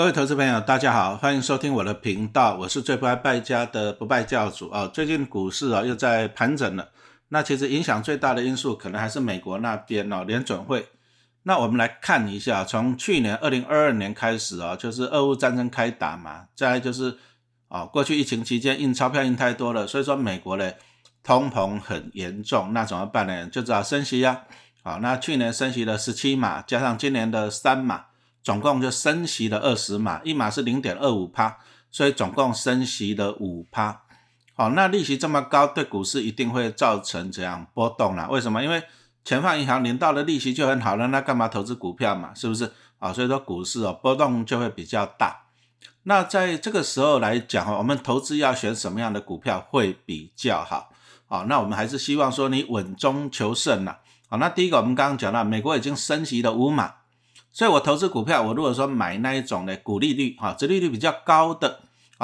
各位投资朋友大家好，欢迎收听我的频道，我是最不爱败家的不败教主。最近股市又在盘整了，那其实影响最大的因素可能还是美国那边联准会。那我们来看一下，从去年2022年开始就是俄乌战争开打嘛，再来就是过去疫情期间印钞票印太多了，所以说美国呢通膨很严重，那怎么办呢？就只好升息。那去年升息了17码，加上今年的3码，总共就升息了20码，一码是 0.25%， 所以总共升息了 5%。 那利息这么高，对股市一定会造成这样波动啦。为什么？因为钱放银行领到的利息就很好了，那干嘛投资股票嘛，是不是？所以说股市波动就会比较大。那在这个时候来讲，我们投资要选什么样的股票会比较好？那我们还是希望说你稳中求胜啦。那第一个我们刚刚讲到美国已经升息了5码，所以我投资股票，我如果说买那一种的股利率殖利率比较高的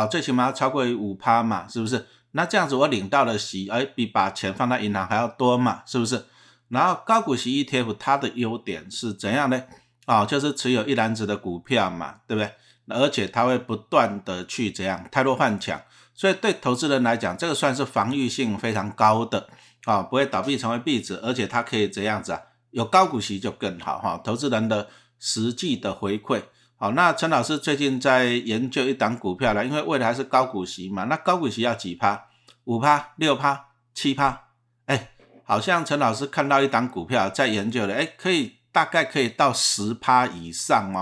最起码超过 5% 嘛，是不是？那这样子我领到的息比把钱放在银行还要多嘛，是不是？然后高股息 ETF 它的优点是怎样呢就是持有一篮子的股票嘛，对不对？而且它会不断的去怎样汰弱换强，所以对投资人来讲，这个算是防御性非常高的不会倒闭成为壁纸，而且它可以这样子有高股息就更好投资人的实际的回馈。那陈老师最近在研究一档股票了，因为未来还是高股息嘛，那高股息要几趴？ 5%、 6%、 7%。 好像陈老师看到一档股票在研究了可以大概可以到 10% 以上。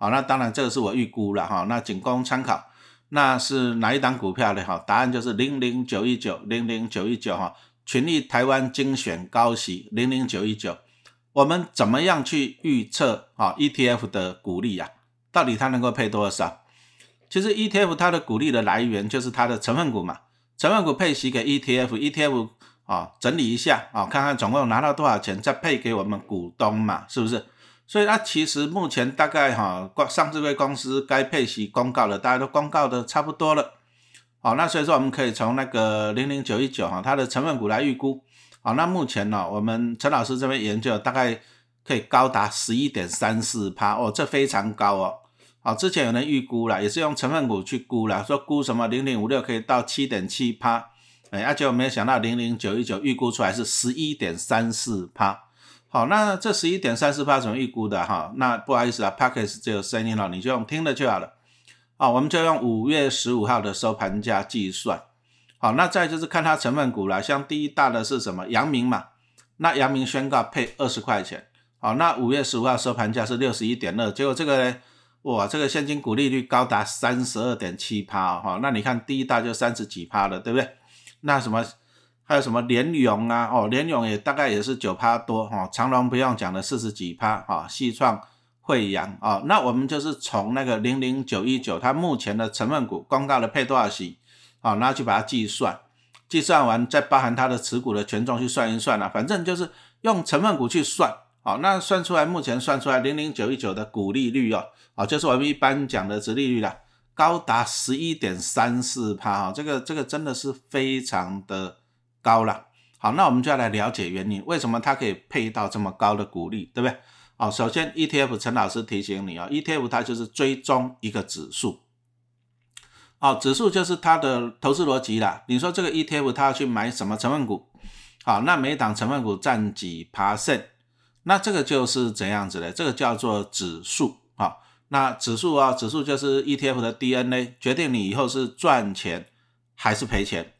那当然这个是我预估了那仅供参考。那是哪一档股票呢答案就是00919 00919群益台湾精选高息00919。我们怎么样去预测ETF 的股利啊？到底它能够配多少？其实 ETF 它的股利的来源就是它的成分股嘛，成分股配息给 ETF，ETF 整理一下看看总共拿到多少钱，再配给我们股东嘛，是不是？所以它其实目前大概上市公司该配息公告了，大家都公告的差不多了那所以说我们可以从那个00919它的成分股来预估那目前我们陈老师这边研究大概可以高达 11.34% 这非常高之前有人预估啦，也是用成分股去估啦，说估什么0056可以到 7.7% 结果没想到00919预估出来是 11.34% 那这 11.34% 怎么预估的那不好意思啦 Podcast 只有声音你就用听的就好了我们就用5月15号的收盘价计算那再就是看它成分股啦，像第一大的是什么？阳明嘛，那阳明宣告配20块钱那5月15号收盘价是 61.2， 结果这个呢，哇，这个现金股利率高达 32.7% 那你看第一大就30几%了，对不对？那什么还有什么联咏啊联咏也大概也是 9% 多长荣不用讲的40几%细创惠阳那我们就是从那个00919它目前的成分股公告的配多少息那去把它计算，计算完再包含它的持股的权重去算一算反正就是用成分股去算那算出来，目前算出来00919的股利率就是我们一般讲的殖利率啦，高达 11.34% 这个真的是非常的高啦那我们就要来了解原因，为什么它可以配到这么高的股利，对不对首先 ETF 陈老师提醒你ETF 它就是追踪一个指数指数就是它的投资逻辑啦，你说这个 ETF 它要去买什么成分股那每一档成分股占几%，那这个就是怎样子的，这个叫做指数那指数指数就是 ETF 的 DNA， 决定你以后是赚钱还是赔钱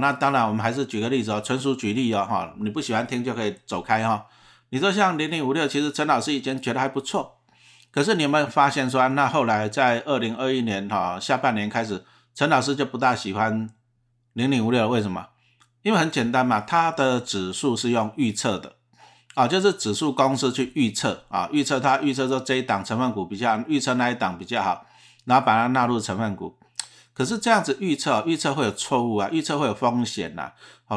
那当然我们还是举个例子纯属举例你不喜欢听就可以走开你说像0056其实陈老师以前觉得还不错，可是你有没有发现说那后来在2021年下半年开始，陈老师就不大喜欢0056了，为什么？因为很简单嘛，它的指数是用预测的就是指数公司去预测预测说这一档成分股比较好，预测那一档比较好，然后把它纳入成分股。可是这样子预测会有错误预测会有风险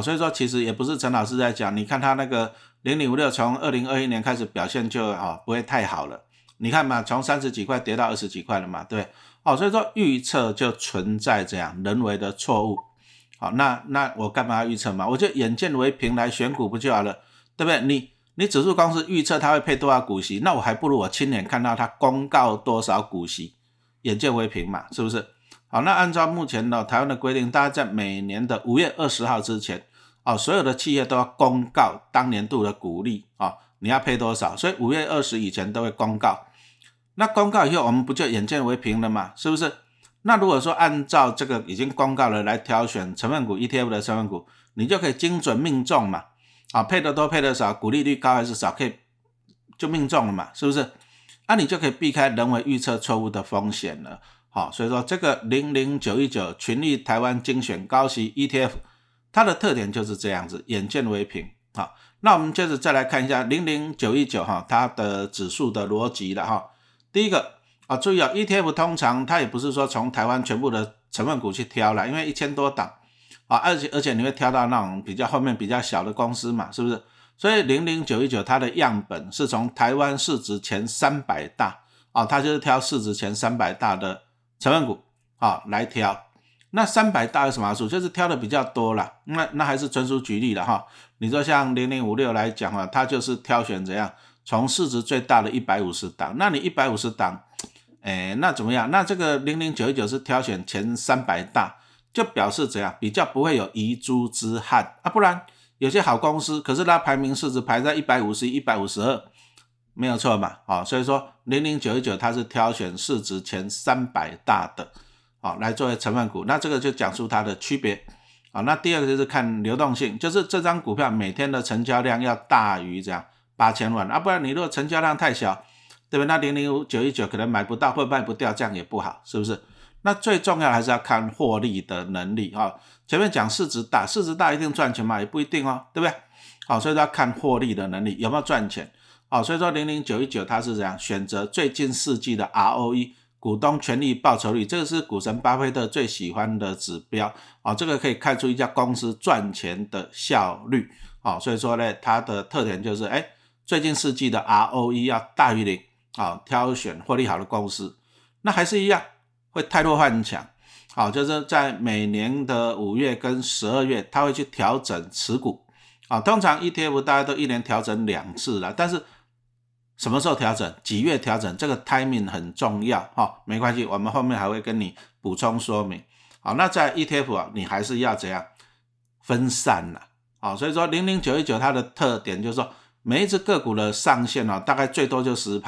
所以说其实也不是陈老师在讲，你看他那个0056从2021年开始表现就不会太好了，你看嘛，从30几块跌到20几块了嘛，对所以说预测就存在这样人为的错误那我干嘛要预测嘛，我就眼见为凭来选股不就好了，对不对？你指数公司预测它会配多少股息，那我还不如我亲眼看到它公告多少股息，眼见为凭嘛，是不是？好，那按照目前台湾的规定，大家在每年的5月20号之前所有的企业都要公告当年度的股利你要配多少，所以5月20以前都会公告。那公告以后我们不就眼见为凭了嘛，是不是？那如果说按照这个已经公告了来挑选成分股 ETF 的成分股，你就可以精准命中嘛，配得多配得少，股利率高还是少，可以就命中了嘛，是不是？那你就可以避开人为预测错误的风险了。好，所以说这个00919群益台湾精选高息 ETF 它的特点就是这样子，眼见为凭。好，那我们接着再来看一下00919它的指数的逻辑了。第一个注意ETF 通常它也不是说从台湾全部的成分股去挑了，因为1000多档而且你会挑到那种比较后面比较小的公司嘛，是不是？所以00919它的样本是从台湾市值前300大它就是挑市值前300大的成分股来挑。那300大有什么好处？就是挑的比较多啦，那还是纯属举例啦你说像0056来讲它就是挑选怎样从市值最大的150档，那你150档那怎么样？那这个00919是挑选前300大，就表示怎样比较不会有遗珠之憾不然有些好公司可是它排名市值排在150、152，没有错嘛所以说00919它是挑选市值前300大的来作为成分股，那这个就讲述它的区别那第二个就是看流动性，就是这张股票每天的成交量要大于这样8000万不然你如果成交量太小，对不对？那00919可能买不到或卖不掉，这样也不好，是不是？那最重要还是要看获利的能力前面讲市值大，市值大一定赚钱嘛？也不一定对不对？所以要看获利的能力有没有赚钱所以说00919它是怎样选择最近世纪的 ROE 股东权益报酬率，这个是股神巴菲特最喜欢的指标这个可以看出一家公司赚钱的效率所以说呢，它的特点就是最近世纪的 ROE 要大于0挑选获利好的公司。那还是一样会太弱换强就是在每年的5月跟12月它会去调整持股通常 ETF 大概都一年调整2次啦，但是什么时候调整几月调整这个 timing 很重要没关系，我们后面还会跟你补充说明那在 ETF 你还是要怎样分散啦所以说00919它的特点就是说每一只个股的上限大概最多就 10%，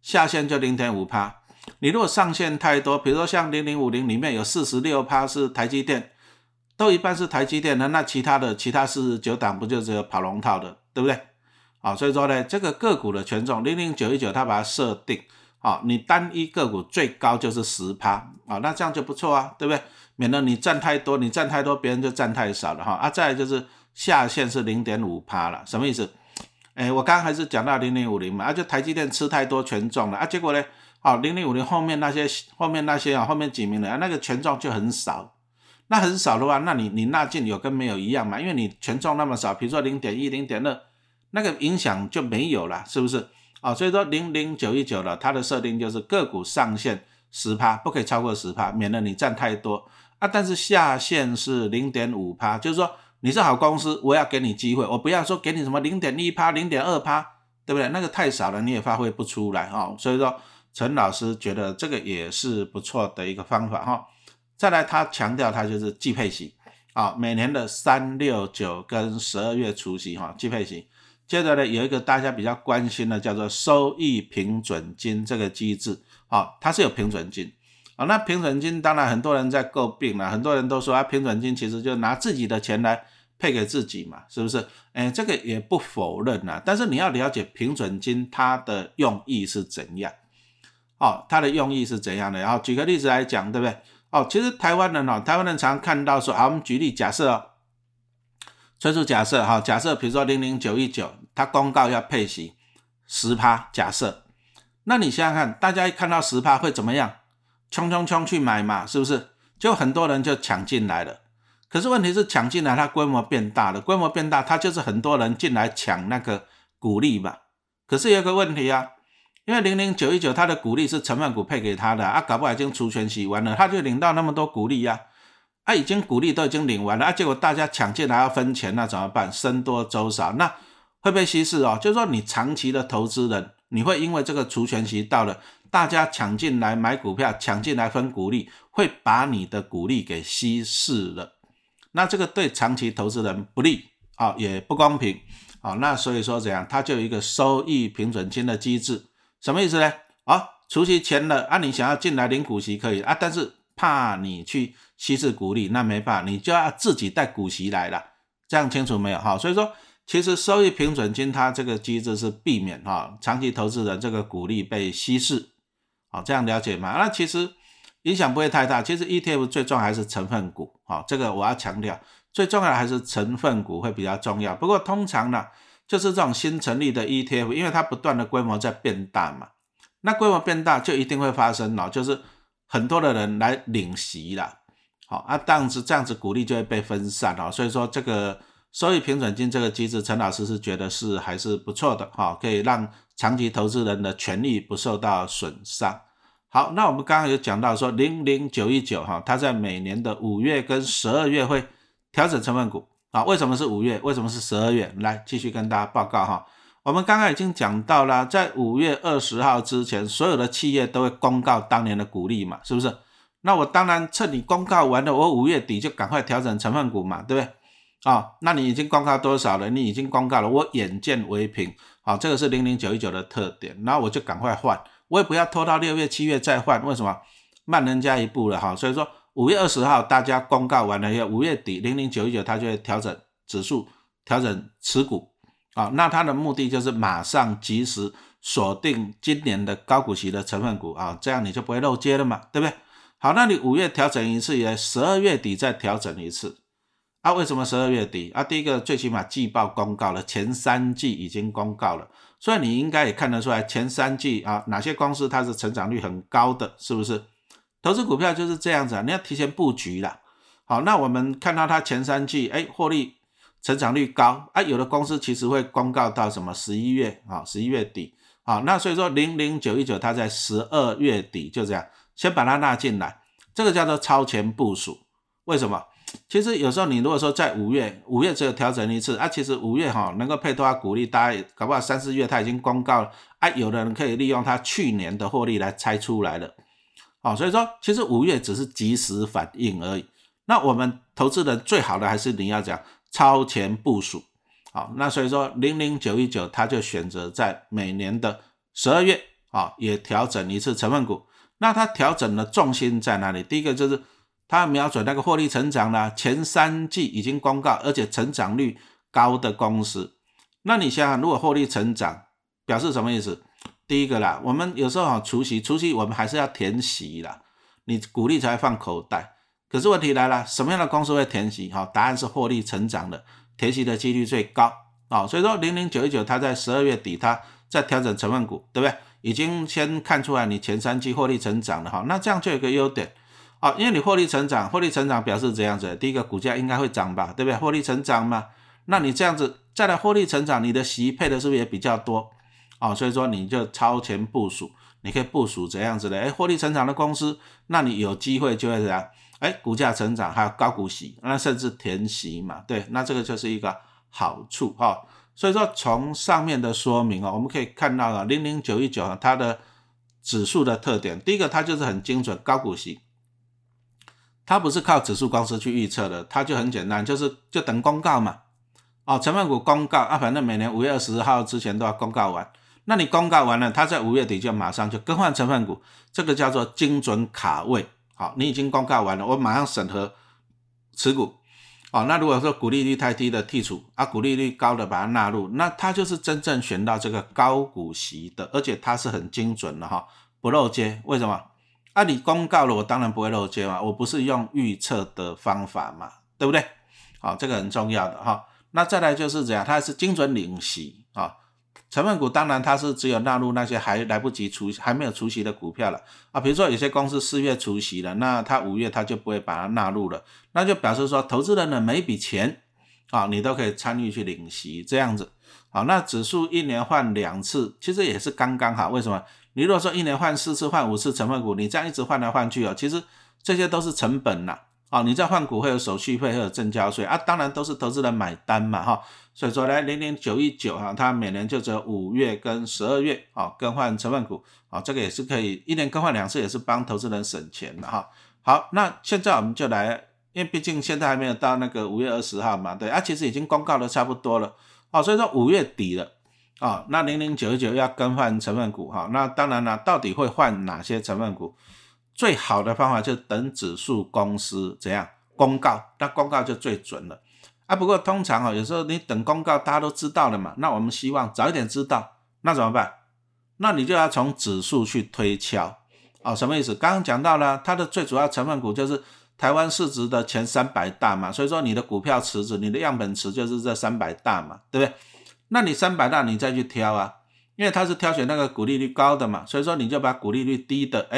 下限就 0.5%，你如果上限太多，比如说像0050里面有 46% 是台积电，都一半是台积电的，那其他49档不就只有跑龙套的，对不对？所以说呢，这个个股的权重00919它把它设定你单一个股最高就是 10%那这样就不错对不对？免得你占太多，别人就占太少了再来就是下限是 0.5% 啦，什么意思？我刚刚还是讲到0050嘛就台积电吃太多权重了结果呢0050后面几名的那个权重就很少，那很少的话，那你纳进有跟没有一样嘛，因为你权重那么少，比如说 0.1 0.2 那个影响就没有了，是不是所以说00919了它的设定就是个股上限 10%， 不可以超过 10%， 免得你占太多但是下限是 0.5%， 就是说你是好公司，我要给你机会，我不要说给你什么 0.1% 0.2%， 对不对？那个太少了，你也发挥不出来所以说陈老师觉得这个也是不错的一个方法再来他强调他就是季配息每年的3、6、9跟12月除息季配息。接着呢，有一个大家比较关心的叫做收益平准金这个机制它是有平准金那平准金当然很多人在诟病啦，很多人都说平准金其实就拿自己的钱来配给自己嘛，是不是？这个也不否认啦，但是你要了解平准金它的用意是怎样它的用意是怎样的？然后举个例子来讲，对不对？其实台湾人常看到说，我们举例假设纯属假设假设比如说00919它公告要配息 10% 假设，那你想想看，大家一看到 10% 会怎么样？冲去买嘛，是不是？就很多人就抢进来了。可是问题是抢进来它规模变大了，规模变大它就是很多人进来抢那个股利嘛。可是有个问题因为00919它的股利是成分股配给它的搞不好已经除权息完了，它就领到那么多股利已经股利都已经领完了结果大家抢进来要分钱，那怎么办？僧多粥少，那会被稀释就是说你长期的投资人，你会因为这个除权息到了，大家抢进来买股票，抢进来分股利，会把你的股利给稀释了。那这个对长期投资人不利啊，也不公平啊。那所以说怎样，它就有一个收益平准金的机制，什么意思呢？啊，除息前了啊，你想要进来领股息可以啊，但是怕你去稀释股利，那没办法，你就要自己带股息来了。这样清楚没有？好，所以说其实收益平准金它这个机制是避免长期投资人这个股利被稀释，这样了解吗？那其实影响不会太大，其实 ETF 最重要还是成分股，这个我要强调，最重要的还是成分股会比较重要。不过通常呢，就是这种新成立的 ETF， 因为它不断的规模在变大嘛，那规模变大就一定会发生就是很多的人来领息啦，这样子股利就会被分散，所以说这个收益平准金这个机制，陈老师是觉得是还是不错的，可以让长期投资人的权益不受到损伤。好，那我们刚刚有讲到说00919它在每年的5月跟12月会调整成分股，为什么是5月，为什么是12月，来继续跟大家报告。我们刚刚已经讲到了，在5月20号之前所有的企业都会公告当年的股利嘛，是不是？那我当然趁你公告完了，我5月底就赶快调整成分股嘛，对不对？那你已经公告多少了？你已经公告了，我眼见为凭，这个是00919的特点，然后我就赶快换，我也不要拖到6月7月再换，为什么？慢人家一步了，所以说5月20号大家公告完了，5月底00919它就会调整指数，调整持股，那它的目的就是马上及时锁定今年的高股息的成分股，这样你就不会漏接了嘛，对不对？好，那你5月调整一次，也12月底再调整一次啊，为什么12月底啊？第一个最起码季报公告了，前三季已经公告了，所以你应该也看得出来前三季啊哪些公司它是成长率很高的，是不是？投资股票就是这样子啊，你要提前布局啦。好，那我们看到它前三季获利成长率高啊，有的公司其实会公告到什么11月啊，11月底啊，那所以说00919它在12月底就这样先把它纳进来，这个叫做超前部署。为什么？其实有时候你如果说在5月只有调整一次啊，其实5月能够配多少股利，大家搞不好3、4月它已经公告了啊，有的人可以利用它去年的获利来拆出来了，所以说其实5月只是及时反应而已。那我们投资人最好的还是你要讲超前部署，那所以说00919它就选择在每年的12月也调整一次成分股。那它调整的重心在哪里？第一个就是它瞄准那个获利成长啦，前三季已经公告而且成长率高的公司。那你想想，如果获利成长表示什么意思？第一个啦，我们有时候除息我们还是要填息啦，你股利才会放口袋。可是问题来了，什么样的公司会填息？答案是获利成长的，填息的几率最高。所以说00919它在12月底它在调整成分股，对不对？已经先看出来你前三季获利成长了，那这样就有一个优点。因为你获利成长表示这样子，第一个股价应该会涨吧，对不对？获利成长嘛，那你这样子再来获利成长，你的息配的是不是也比较多？所以说你就超前部署，你可以部署这样子的，获利成长的公司，那你有机会就会这样，股价成长还有高股息，那甚至填息嘛，对，那这个就是一个好处。所以说从上面的说明我们可以看到了00919它的指数的特点，第一个它就是很精准高股息。它不是靠指数公司去预测的，它就很简单，就等公告嘛。成分股公告啊，反正每年5月20号之前都要公告完。那你公告完了，它在5月底就马上就更换成分股，这个叫做精准卡位。你已经公告完了，我马上审核持股。那如果说股利率太低的剔除啊，股利率高的把它纳入，那它就是真正选到这个高股息的，而且它是很精准的不漏接。为什么？你公告了，我当然不会漏接嘛，我不是用预测的方法嘛，对不对？这个很重要的那再来就是这样，它是精准领息成分股当然它是只有纳入那些还来不及还没有除息的股票了比如说有些公司4月除息了，那它5月它就不会把它纳入了，那就表示说投资人的每一笔钱你都可以参与去领息这样子。那指数一年换两次其实也是刚刚好，为什么？你如果说一年换4次换5次成分股，你这样一直换来换去其实这些都是成本啦。你在换股会有手续费，会有证交税当然都是投资人买单嘛所以说呢 00919 啊，它每年就只有5月跟12月啊更换成分股啊，这个也是可以一年更换2次，也是帮投资人省钱的哈。好，那现在我们就来，因为毕竟现在还没有到那个5月20号嘛，对啊，其实已经公告的差不多了啊，所以说5月底了啊，那00919要更换成分股哈，那当然了，到底会换哪些成分股？最好的方法就是等指数公司怎样公告，那公告就最准了啊。不过通常有时候你等公告大家都知道了嘛，那我们希望早一点知道，那怎么办？那你就要从指数去推敲哦，什么意思？刚刚讲到了，它的最主要成分股就是台湾市值的前300大嘛，所以说你的股票池子，你的样本池就是这300大嘛，对不对？那你300大你再去挑啊，因为它是挑选那个股利率高的嘛，所以说你就把股利率低的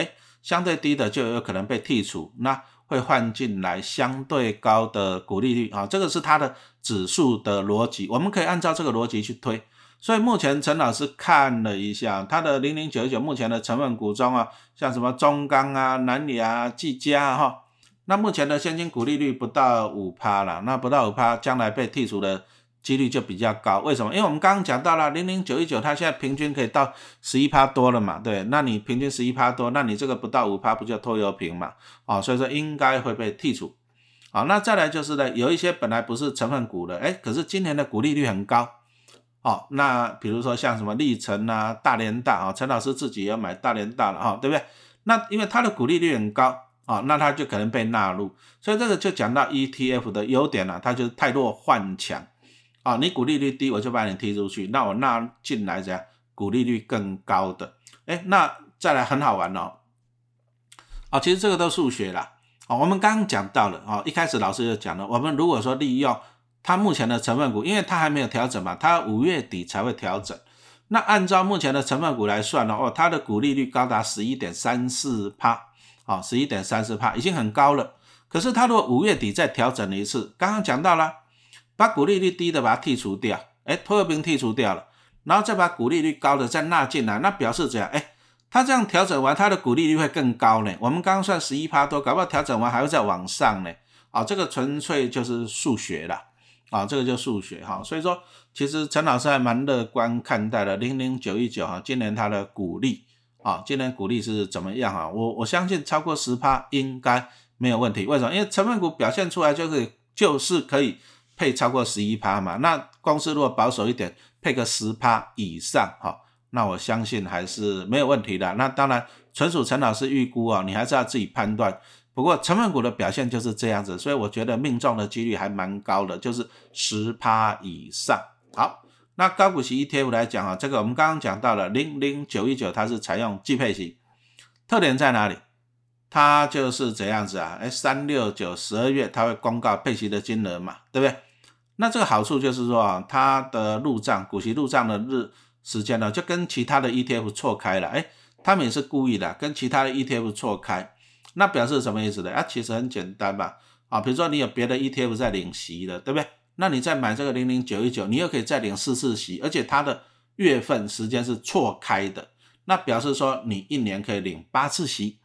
相对低的就有可能被剔除，那会换进来相对高的股利率啊，这个是它的指数的逻辑，我们可以按照这个逻辑去推。所以目前陈老师看了一下它的00919目前的成分股中啊，像什么中钢啊、南亚啊、技嘉啊齁，那目前的现金股利率不到 5% 啦，那不到 5% 将来被剔除的几率就比较高。为什么？因为我们刚刚讲到了 00919 它现在平均可以到 11% 多了嘛，对，那你平均 11% 多，那你这个不到 5% 不就拖油瓶嘛所以说应该会被剔除。好，那再来就是呢，有一些本来不是成分股的可是今年的股利率很高那比如说像什么力成啊、大连大陈老师自己也买大连大了对不对？那因为它的股利率很高那它就可能被纳入，所以这个就讲到 ETF 的优点啦，它就是汰弱换强啊，你股利率低，我就把你踢出去，那我纳进来怎样？股利率更高的。那再来很好玩其实这个都数学啦我们刚刚讲到了一开始老师就讲了，我们如果说利用它目前的成分股，因为它还没有调整嘛，它5月底才会调整。那按照目前的成分股来算它的股利率高达 11.34%， 11.34% 已经很高了。可是它如果5月底再调整一次，刚刚讲到了，把股利率低的把它剔除掉，拖油瓶剔除掉了，然后再把股利率高的再纳进来，那表示怎样？它这样调整完，它的股利率会更高呢。我们刚刚算 11% 多，搞不好调整完还会再往上呢。这个纯粹就是数学啦，这个就数学所以说，其实陈老师还蛮乐观看待的00919今年它的股利今年股利是怎么样我相信超过 10% 应该没有问题。为什么？因为成分股表现出来就是可以配超过 11% 嘛，那公司如果保守一点配个 10% 以上那我相信还是没有问题的。那当然纯属陈老师预估你还是要自己判断，不过成分股的表现就是这样子，所以我觉得命中的几率还蛮高的，就是 10% 以上。好，那高股息 ETF 来讲这个我们刚刚讲到了00919它是采用季配息，特点在哪里？它就是这样子369 12月它会公告配息的金额嘛，对不对？那这个好处就是说它的入账股息入账的时间就跟其他的 ETF 错开了他们也是故意的，跟其他的 ETF 错开，那表示什么意思呢？其实很简单嘛比如说你有别的 ETF 在领息的，对不对？那你再买这个00919你又可以再领4次息，而且它的月份时间是错开的，那表示说你一年可以领8次息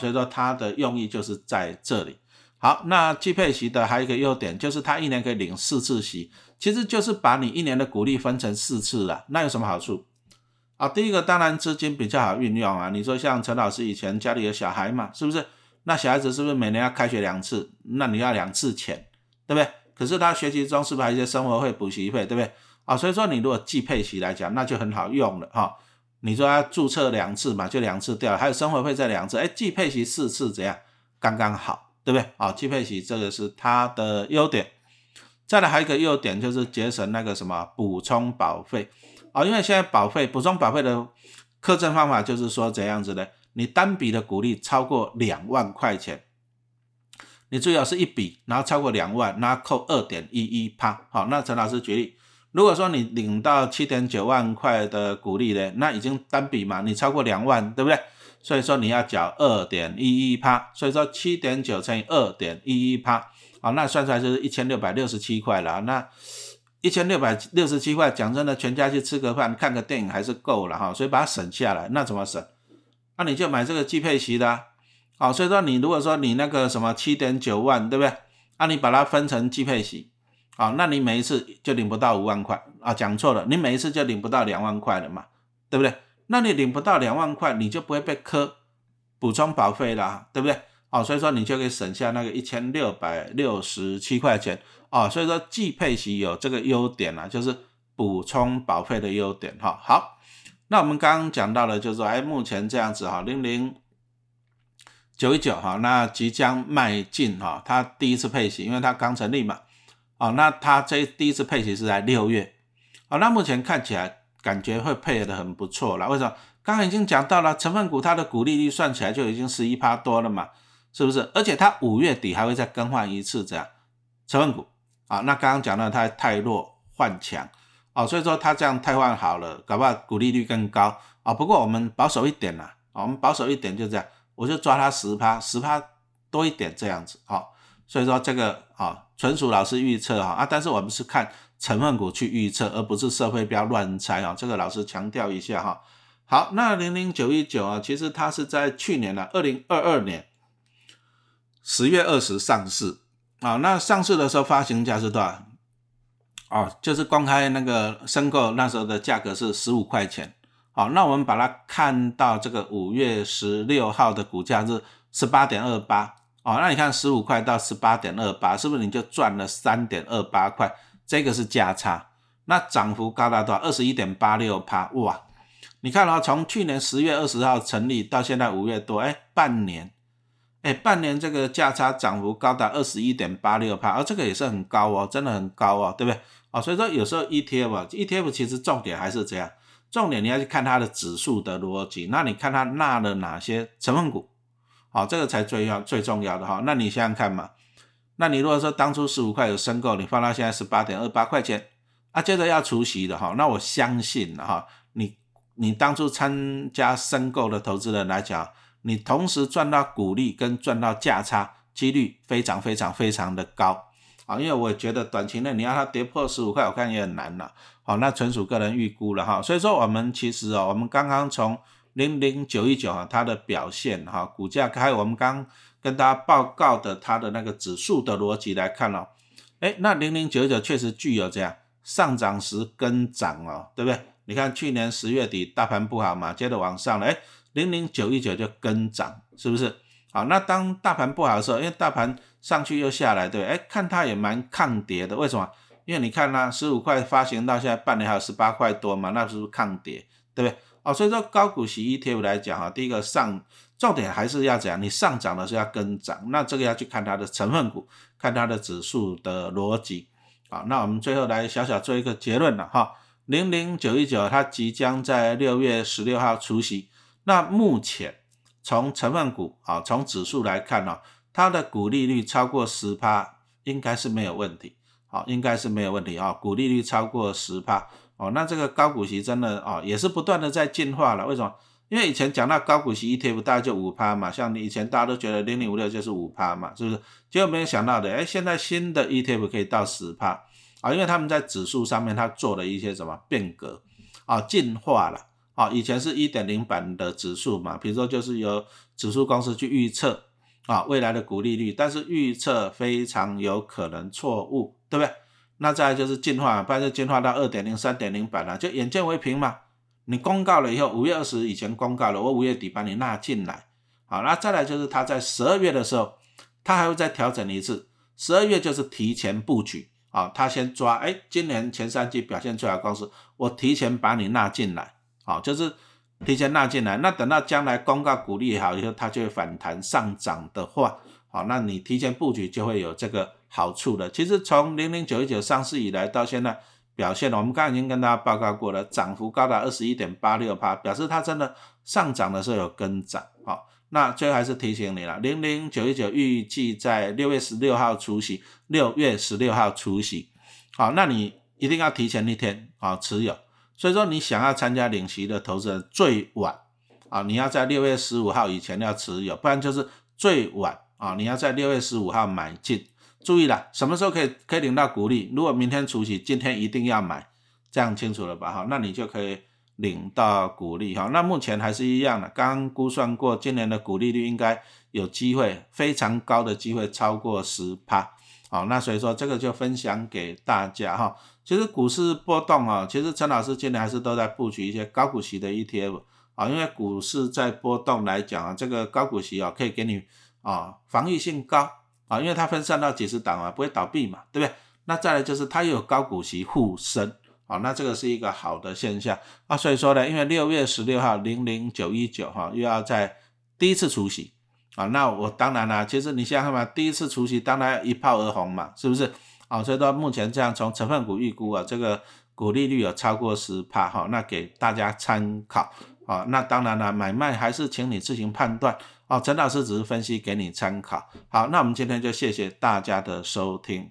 所以说它的用意就是在这里。好，那季配息的还有一个优点就是它一年可以领4次息，其实就是把你一年的股利分成4次啦。那有什么好处第一个当然资金比较好运用你说像陈老师以前家里有小孩嘛，是不是？那小孩子是不是每年要开学2次？那你要2次钱，对不对？可是他学习中是不是还有一些生活费、补习费，对不对所以说你如果季配息来讲那就很好用了你说要注册2次嘛，就2次掉了，还有生活费再2次季配息4次怎样？刚刚好，对不对季配息这个是它的优点。再来还有一个优点就是节省那个什么补充保费因为现在补充保费的课征方法就是说怎样子呢？你单笔的股利超过2万块钱，你注意是一笔，然后超过2万，然后扣 2.11%那陈老师举例，如果说你领到 7.9 万块的股利呢，那已经单笔嘛，你超过2万，对不对？所以说你要缴 2.11%， 所以说 7.9 乘以 2.11%那算出来就是1667块啦。那1667块讲真的，全家去吃个饭看个电影还是够了所以把它省下来。那怎么省？那你就买这个季配息的所以说你如果说你那个什么 7.9 万，对不对？你把它分成季配息啊、哦，那你每一次就领不到5万块啊、哦，讲错了，你每一次就领不到2万块了嘛，对不对？那你领不到2万块，你就不会被扣补充保费啦，对不对？哦，所以说你就可以省下那个1667块钱哦，所以说季配息有这个优点啦、啊，就是补充保费的优点哈、哦。好，那我们刚刚讲到了，就是说，哎，目前这样子哈，00919哈，那即将迈进哈，它第一次配息，因为它刚成立嘛，哦，那它这第一次配息是在6月，哦，那目前看起来感觉会配得很不错啦，为什么？刚刚已经讲到了，成分股它的股利率算起来就已经 11% 多了嘛，是不是？而且它5月底还会再更换一次这样成分股啊、哦，那刚刚讲到它太弱换强哦，所以说它这样太换好了，搞不好股利率更高啊、哦。不过我们保守一点啦、哦，我们保守一点就这样，我就抓它 10% 多一点这样子哦。所以说这个哦，纯属老师预测哈、哦、啊，但是我们是看成分股去预测，而不是社会标乱猜哦，这个老师强调一下哈、哦。好，那00919啊，其实它是在去年啦、啊、2022年10月20上市啊、哦。那上市的时候发行价是多少？哦，就是公开那个申购那时候的价格是15块钱。好、哦，那我们把它看到这个5月16号的股价是 18.28 哦，那你看15块到 18.28 是不是你就赚了 3.28 块？这个是价差。那涨幅高达多少？ 21.86%。哇！你看哦，从去年10月20号成立到现在5月多，哎，半年，哎，半年这个价差涨幅高达 21.86%， 而、哦、这个也是很高哦，真的很高哦，对不对？哦，所以说有时候 ETF 其实重点还是这样，重点你要去看它的指数的逻辑，那你看它纳了哪些成分股，哦，这个才最重要的哈、哦。那你想想看嘛，那你如果说当初15块有申购，你放到现在 18.28 块钱啊，接着要除息的哈、哦，那我相信哈、哦，你当初参加申购的投资人来讲，你同时赚到股利跟赚到价差几率非常非常非常的高啊、哦！因为我觉得短期内你要它跌破15块，我看也很难了。好、哦，那纯属个人预估了哈、哦。所以说我们其实哦，我们刚刚从00919哈它的表现哈、哦、股价还有我们刚跟大家报告的它的那个指数的逻辑来看哦，哎，那00919确实具有这样上涨时跟涨哦，对不对？你看去年10月底大盘不好嘛，接着往上了，诶 ,00919 就跟涨，是不是？好，那当大盘不好的时候，因为大盘上去又下来，对不对？诶，看它也蛮抗跌的，为什么？因为你看啦、啊、,15 块发行到现在半年还有18块多嘛，那是不是抗跌，对不对？哦，所以说高股息 ETF 来讲啊，第一个重点还是要怎样，你上涨的时候要跟涨，那这个要去看它的成分股，看它的指数的逻辑。好，那我们最后来小小做一个结论啦齁。00919它即将在6月16号除息，那目前从成分股啊，从指数来看哦，它的股利率超过 10% 应该是没有问题，好，应该是没有问题啊，股利率超过 10% 哦，那这个高股息真的哦也是不断的在进化了，为什么？因为以前讲到高股息 ETF 大概就 5% 嘛，像以前大家都觉得0056就是 5% 嘛，是不是？结果没有想到的，哎，现在新的 ETF 可以到 10%。啊，因为他们在指数上面他做了一些什么变革啊，进化了啊，以前是 1.0 版的指数嘛，比如说就是由指数公司去预测啊未来的股利率，但是预测非常有可能错误，对不对？那再来就是进化，不然就进化到 2.0、3.0 版了，就眼见为凭嘛。你公告了以后 ,5 月20以前公告了，我5月底把你纳进来。好，那再来就是他在12月的时候他还会再调整一次 ,12 月就是提前布局。好、哦，他先抓，哎，今年前三季表现最好的公司，我提前把你纳进来，好、哦，就是提前纳进来。那等到将来公告股利好以后，它就会反弹上涨的话，好、哦，那你提前布局就会有这个好处了。其实从00919上市以来到现在表现了，我们刚刚已经跟大家报告过了，涨幅高达 21.86%， 表示它真的上涨的时候有跟涨。好、哦，那最后还是提醒你了，00919预计在6月16号除息。6月16号除息，好，那你一定要提前一天啊、哦、持有，所以说你想要参加领息的投资人最晚啊、哦，你要在6月15号以前要持有，不然就是最晚啊、哦，你要在6月15号买进。注意啦，什么时候可以领到股利？如果明天除息，今天一定要买，这样清楚了吧？好，那你就可以领到股利哈。那目前还是一样的，刚刚估算过今年的股利率应该有机会，非常高的机会超过 10%。好，那所以说这个就分享给大家哈。其实股市波动啊，其实陈老师今年还是都在布局一些高股息的 ETF 啊，因为股市在波动来讲啊，这个高股息啊可以给你啊防御性高啊，因为它分散到几十档啊，不会倒闭嘛，对不对？那再来就是它又有高股息护身。好，那这个是一个好的现象啊，所以说呢，因为6月16号00919哈又要在第一次除息啊，那我当然啦、啊，其实你想想看嘛，第一次除息当然要一炮而红嘛，是不是啊？所以说目前这样从成分股预估啊，这个股利率有超过 10% 哈，那给大家参考啊。那当然啦、啊，买卖还是请你自行判断啊，陈老师只是分析给你参考。好，那我们今天就谢谢大家的收听。